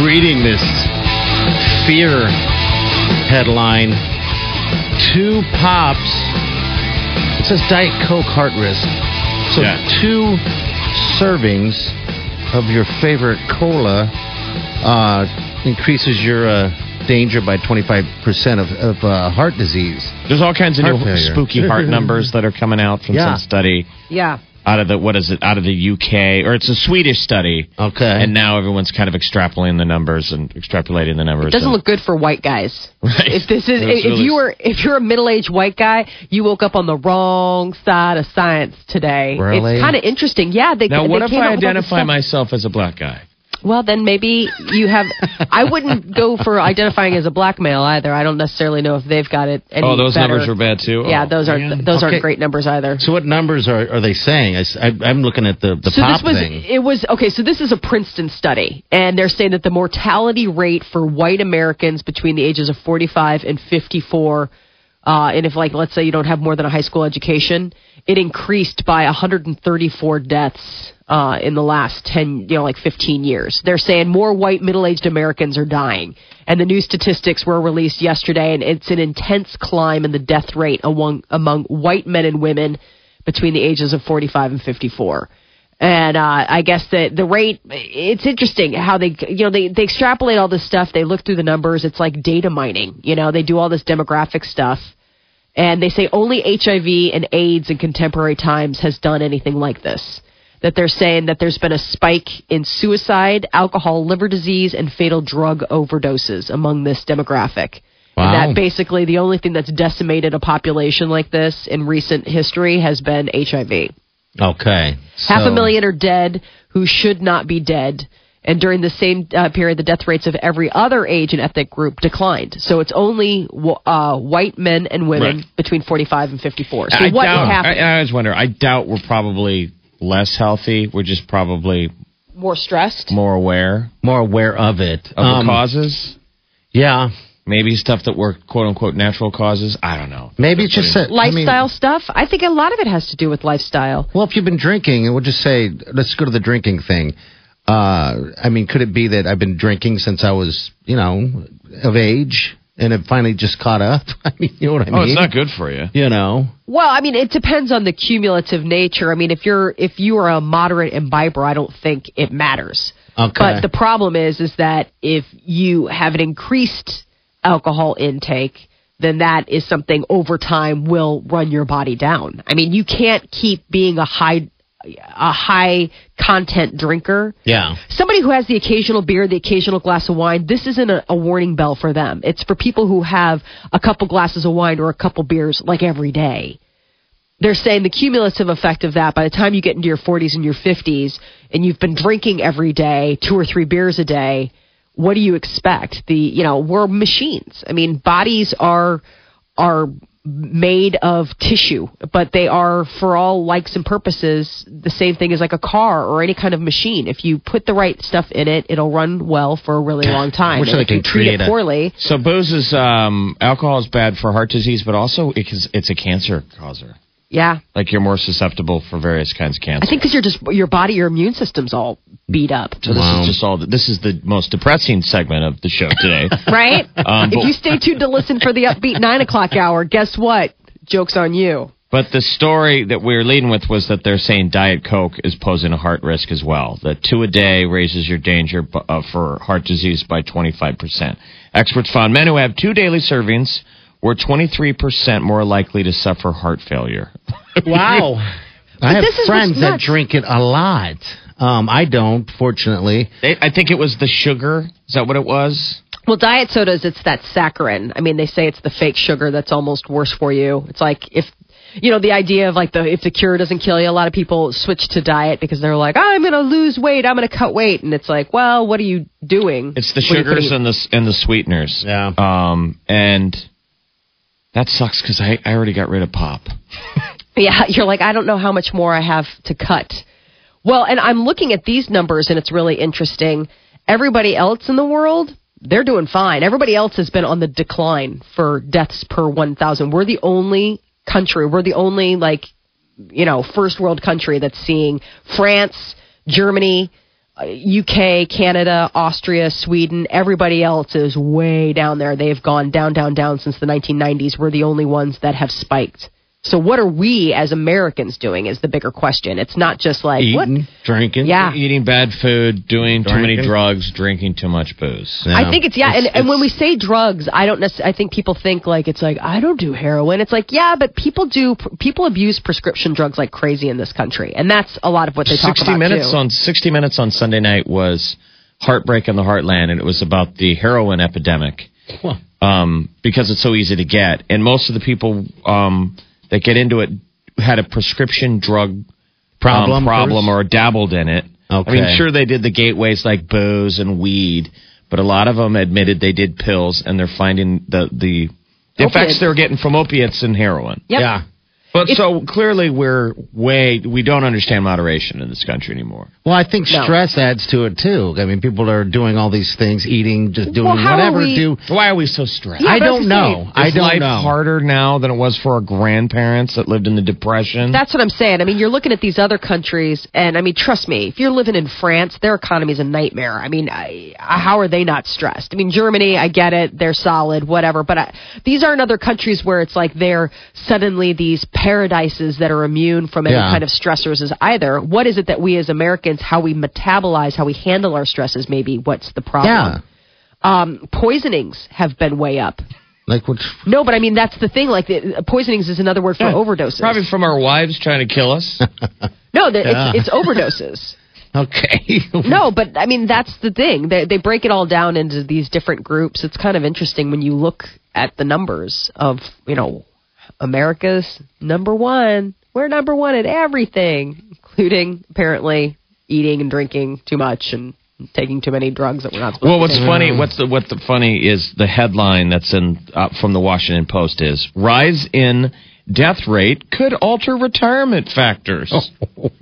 Reading this fear headline, two pops, it says Diet Coke heart risk, so yeah. 2 servings of your favorite cola increases your danger by 25% of heart disease. There's all kinds of new spooky heart numbers that are coming out from some study. Yeah. Out of the UK, or it's a Swedish study. Okay. And now everyone's kind of extrapolating the numbers and It doesn't look good for white guys. Right. If you're a middle-aged white guy, you woke up on the wrong side of science today. Really? It's kind of interesting. Yeah. What if I identify myself as a black guy? Well, then maybe you have... I wouldn't go for identifying as a black male either. I don't necessarily know if they've got it any better. Oh, those numbers are bad, too? Yeah, those aren't great numbers either. So what numbers are they saying? I'm looking at the pop thing. Okay, so this is a Princeton study, and they're saying that the mortality rate for white Americans between the ages of 45 and 54... and if, let's say you don't have more than a high school education, it increased by 134 deaths in the last 15 years. They're saying more white middle-aged Americans are dying. And the new statistics were released yesterday, and it's an intense climb in the death rate among white men and women between the ages of 45 and 54. And I guess that the rate, it's interesting how they extrapolate all this stuff. They look through the numbers. It's like data mining. They do all this demographic stuff. And they say only HIV and AIDS in contemporary times has done anything like this. That they're saying that there's been a spike in suicide, alcohol, liver disease, and fatal drug overdoses among this demographic. Wow. And that basically the only thing that's decimated a population like this in recent history has been HIV. Okay. So. 500,000 are dead who should not be dead. And during the same period, the death rates of every other age and ethnic group declined. So it's only white men and women between 45 and 54. So what happened? I always wonder. I doubt we're probably less healthy. We're just probably... more stressed? More aware. More aware of it. Of the causes? Yeah. Maybe stuff that were, quote-unquote, natural causes. I don't know. Maybe it's just... lifestyle stuff? I think a lot of it has to do with lifestyle. Well, if you've been drinking, and we'll just say, let's go to the drinking thing. Could it be that I've been drinking since I was, of age, and it finally just caught up? You know what I mean? Oh, it's not good for you. Well, it depends on the cumulative nature. If you are a moderate imbiber, I don't think it matters. Okay. But the problem is that if you have an increased... alcohol intake, then that is something over time will run your body down. You can't keep being a high content drinker. Yeah. Somebody who has the occasional beer, the occasional glass of wine, this isn't a warning bell for them. It's for people who have a couple glasses of wine or a couple beers like every day. They're saying the cumulative effect of that, by the time you get into your 40s and your 50s and you've been drinking every day, 2 or 3 beers a day, what do you expect? We're machines. Bodies are made of tissue, but they are, for all likes and purposes, the same thing as like a car or any kind of machine. If you put the right stuff in it, it'll run well for a really long time. Which they can treat it poorly. So booze is alcohol is bad for heart disease, but also it's a cancer causer. Yeah. You're more susceptible for various kinds of cancer. I think because your body, your immune system's all beat up. So this is just this is the most depressing segment of the show today. Right? If you stay tuned to listen for the upbeat 9 o'clock hour, guess what? Joke's on you. But the story that we were leading with was that they're saying Diet Coke is posing a heart risk as well. That 2 a day raises your danger for heart disease by 25%. Experts found men who have 2 daily servings were 23% more likely to suffer heart failure. Wow. I have friends that drink it a lot. I don't, fortunately. I think it was the sugar. Is that what it was? Well, diet sodas, it's that saccharin. I mean, they say it's the fake sugar that's almost worse for you. It's like if, you know, the idea of like if the cure doesn't kill you, a lot of people switch to diet because they're like, oh, I'm going to lose weight, I'm going to cut weight. And it's like, well, what are you doing? It's the sugars and the sweeteners. Yeah. And that sucks because I already got rid of pop. Yeah, you're like, I don't know how much more I have to cut. Well, and I'm looking at these numbers, and it's really interesting. Everybody else in the world, they're doing fine. Everybody else has been on the decline for deaths per 1,000. We're the only country, like, you know, first world country that's seeing France, Germany, UK, Canada, Austria, Sweden. Everybody else is way down there. They've gone down, down, down since the 1990s. We're the only ones that have spiked. So what are we as Americans doing is the bigger question. It's not just like drinking, eating bad food, too many drugs, drinking too much booze. No. I think it's, and when we say drugs, I think people think like it's like, I don't do heroin. It's like, yeah, but people abuse prescription drugs like crazy in this country. And that's a lot of what they talk about. 60 Minutes on Sunday night was Heartbreak in the Heartland, and it was about the heroin epidemic. Huh. Because it's so easy to get. And most of the people that get into it had a prescription drug problem or dabbled in it. Okay. I mean, sure, they did the gateways like booze and weed, but a lot of them admitted they did pills, and they're finding the effects they're getting from opiates and heroin. Yep. Yeah. But so clearly we don't understand moderation in this country anymore. Well, I think stress adds to it too. I mean, people are doing all these things, eating, just doing whatever. Why are we so stressed? Yeah, I don't know. Is life harder now than it was for our grandparents that lived in the Depression? That's what I'm saying. I mean, you're looking at these other countries, and I mean, trust me, if you're living in France, their economy's a nightmare. I mean, how are they not stressed? I mean, Germany, I get it, they're solid, whatever. But these aren't other countries where it's like they're suddenly these paradises that are immune from any kind of stressors is either. What is it that we as Americans, how we metabolize, how we handle our stresses, maybe what's the problem? Yeah. Poisonings have been way up. Like what? No, but I mean, that's the thing. Like poisonings is another word for overdoses. Probably from our wives trying to kill us. No, it's overdoses. Okay. No, but I mean, that's the thing. They break it all down into these different groups. It's kind of interesting when you look at the numbers of, you know, America's number one. We're number one at everything, including apparently eating and drinking too much and taking too many drugs that we're not supposed to. Well, what's funny? What's funny is the headline that's in from the Washington Post is rise in death rate could alter retirement factors.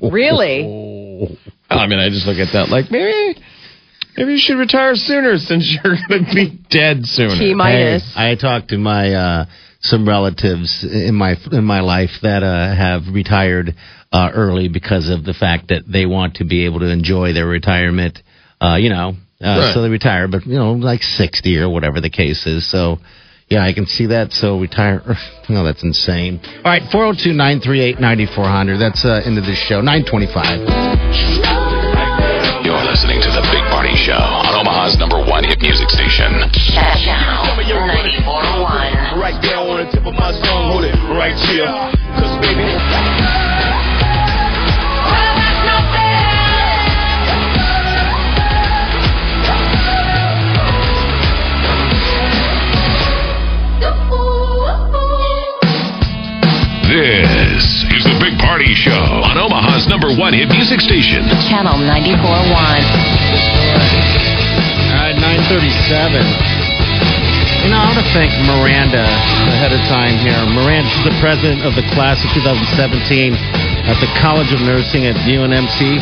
Really? I mean, I just look at that like maybe you should retire sooner since you're going to be dead sooner. T-minus. Hey, I talked to my some relatives in my life that have retired early because of the fact that they want to be able to enjoy their retirement, right. So they retire, but, you know, like 60 or whatever the case is. So, yeah, I can see that. So retire. No, that's insane. All right, 402-938-9400. That's into this show, 925. You're listening to The Big Party Show on Omaha's number one hit music station. Cash out, 94.1. Right there on the tip of my tongue, hold it right here, 'cause baby, this is The Big Party Show on Omaha's number one hit music station, Channel 94.1. All right, 9:37. You know, I want to thank Miranda ahead of time here. Miranda is the president of the class of 2017 at the College of Nursing at UNMC.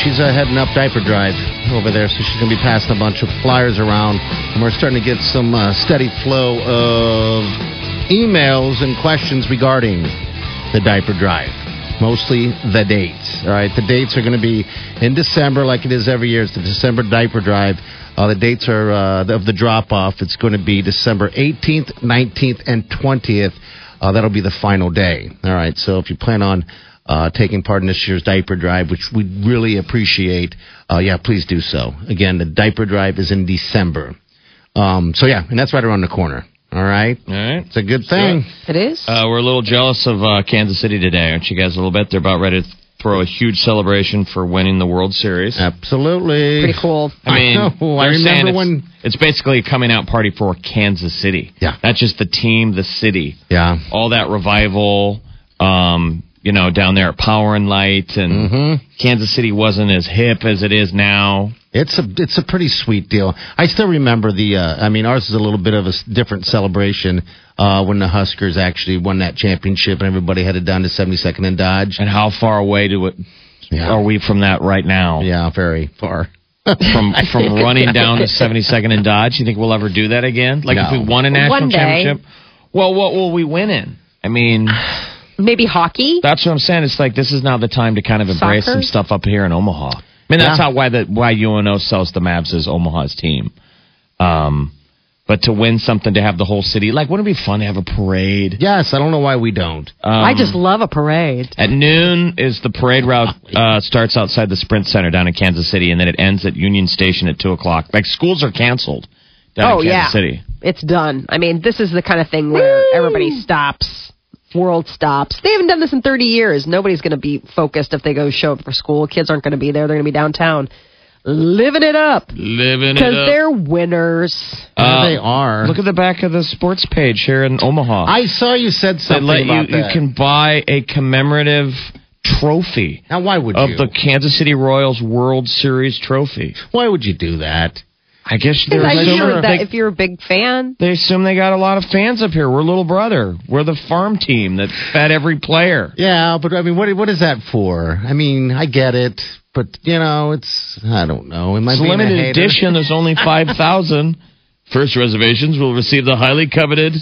She's heading up diaper drive over there, so she's going to be passing a bunch of flyers around. And we're starting to get some steady flow of emails and questions regarding the diaper drive. Mostly the dates, all right? The dates are going to be in December like it is every year. It's the December diaper drive. The dates are of the drop-off. It's going to be December 18th, 19th, and 20th. That'll be the final day. All right, so if you plan on taking part in this year's diaper drive, which we really appreciate, please do so. Again, the diaper drive is in December. And that's right around the corner. All right. It's a good thing. It is. We're a little jealous of Kansas City today, aren't you guys? A little bit. They're about ready to throw a huge celebration for winning the World Series. Absolutely. Pretty cool. I remember when... It's basically a coming-out party for Kansas City. Yeah. Not just the team, the city. Yeah. All that revival, down there at Power and Light, and Kansas City wasn't as hip as it is now. It's a pretty sweet deal. I still remember ours is a little bit of a different celebration when the Huskers actually won that championship and everybody headed down to 72nd and Dodge. And how far away are we from that right now? Yeah, very far. From running down to 72nd and Dodge, you think we'll ever do that again? No. If we won a national championship, well, what will we win in? Maybe hockey? That's what I'm saying. It's like this is now the time to kind of embrace some stuff up here in Omaha. That's why UNO sells the Mavs as Omaha's team. But to win something, to have the whole city, wouldn't it be fun to have a parade? Yes, I don't know why we don't. I just love a parade. At noon is the parade route starts outside the Sprint Center down in Kansas City, and then it ends at Union Station at 2 o'clock. Schools are canceled down in Kansas City. It's done. This is the kind of thing where everybody stops. World stops. They haven't done this in 30 years. Nobody's going to be focused if they go show up for school. Kids aren't going to be there. They're going to be downtown. Living it up. Because they're winners. They are. Look at the back of the sports page here in Omaha. I saw you said something about that. You can buy a commemorative trophy. Now, why would you? Of the Kansas City Royals World Series trophy. Why would you do that? I guess they're if you're a big fan. They assume they got a lot of fans up here. We're little brother. We're the farm team that fed every player. Yeah, but what is that for? I get it, but it's I don't know. It's a limited edition. There's only 5,000. First reservations will receive the highly coveted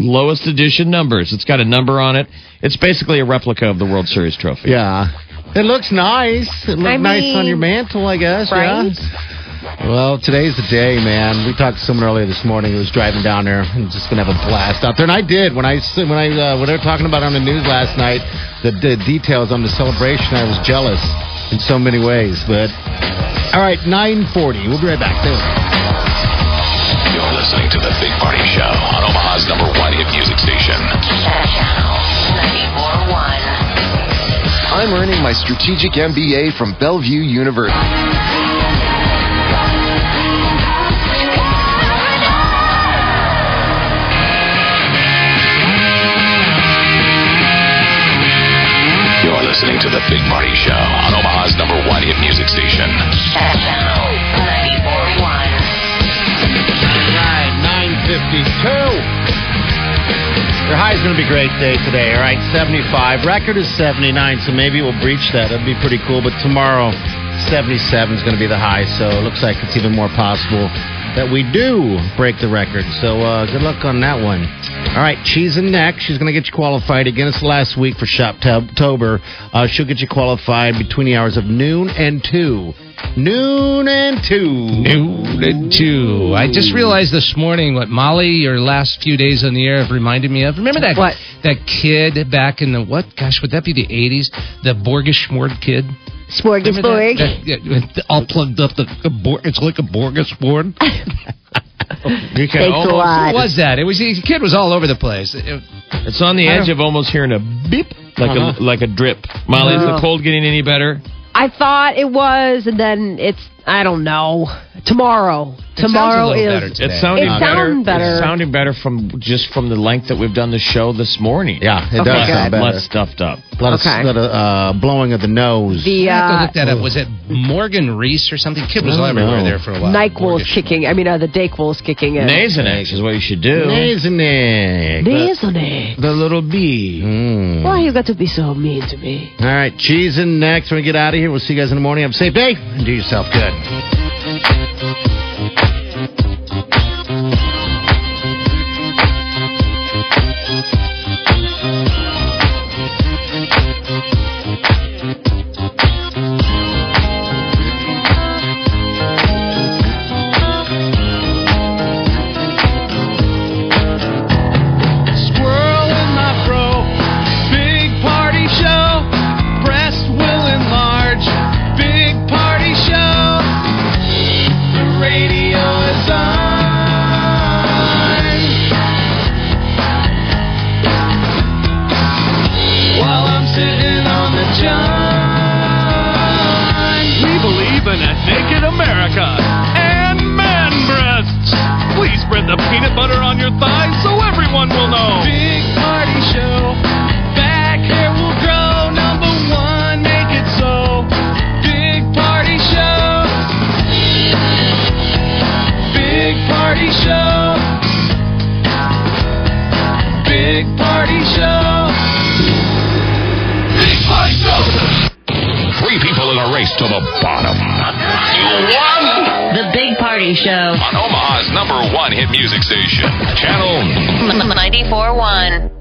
lowest edition numbers. It's got a number on it. It's basically a replica of the World Series trophy. Yeah, it looks nice. It looks nice on your mantle, I guess. Right? Yeah. Well, today's the day, man. We talked to someone earlier this morning who was driving down there and just going to have a blast out there. And I did. When they were talking about it on the news last night, the details on the celebration, I was jealous in so many ways. But, all right, 9:40. We'll be right back. You're listening to The Big Party Show on Omaha's number one hit music station. I'm earning my strategic MBA from Bellevue University. Listening to The Big Party Show on Omaha's number one hit music station. Channel 94.1. All right, 9:52. Your high's going to be a great day today, all right? 75. Record is 79, so maybe we'll breach that. That'd be pretty cool. But tomorrow, 77 is going to be the high, so it looks like it's even more possible that we do break the record. So good luck on that one. All right, Cheese and Neck. She's going to get you qualified. Again, it's the last week for Shoptober. She'll get you qualified between the hours of noon and 2. Noon and two. I just realized this morning what Molly, your last few days on the air, have reminded me of. Remember that that kid back in the would that be the 80s? The Borgersmord kid? Smorgasbord. All plugged up. It's like a Borgersmord. You can almost, what was that? It was the kid was all over the place. It's on the edge of almost hearing a beep, like a drip. Molly, is the cold getting any better? I thought it was, and then it's, I don't know. Tomorrow is. It's sounding better. It's sounding better from the length that we've done the show this morning. Yeah, it does sound better. Less stuffed up. A lot of blowing of the nose. I have to look that up. Was it Morgan Reese or something? Kid was all everywhere there for a while. NyQuil's kicking. The Dayquil's kicking in. Nasonex is what you should do. Nasonex. The little bee. Why you got to be so mean to me? All right, Cheese and Next. We're going to get out of here. We'll see you guys in the morning. Have a safe day. And do yourself good. Squirrel in my race to the bottom. You won! The Big Party Show. On Omaha's number one hit music station, Channel 94.1.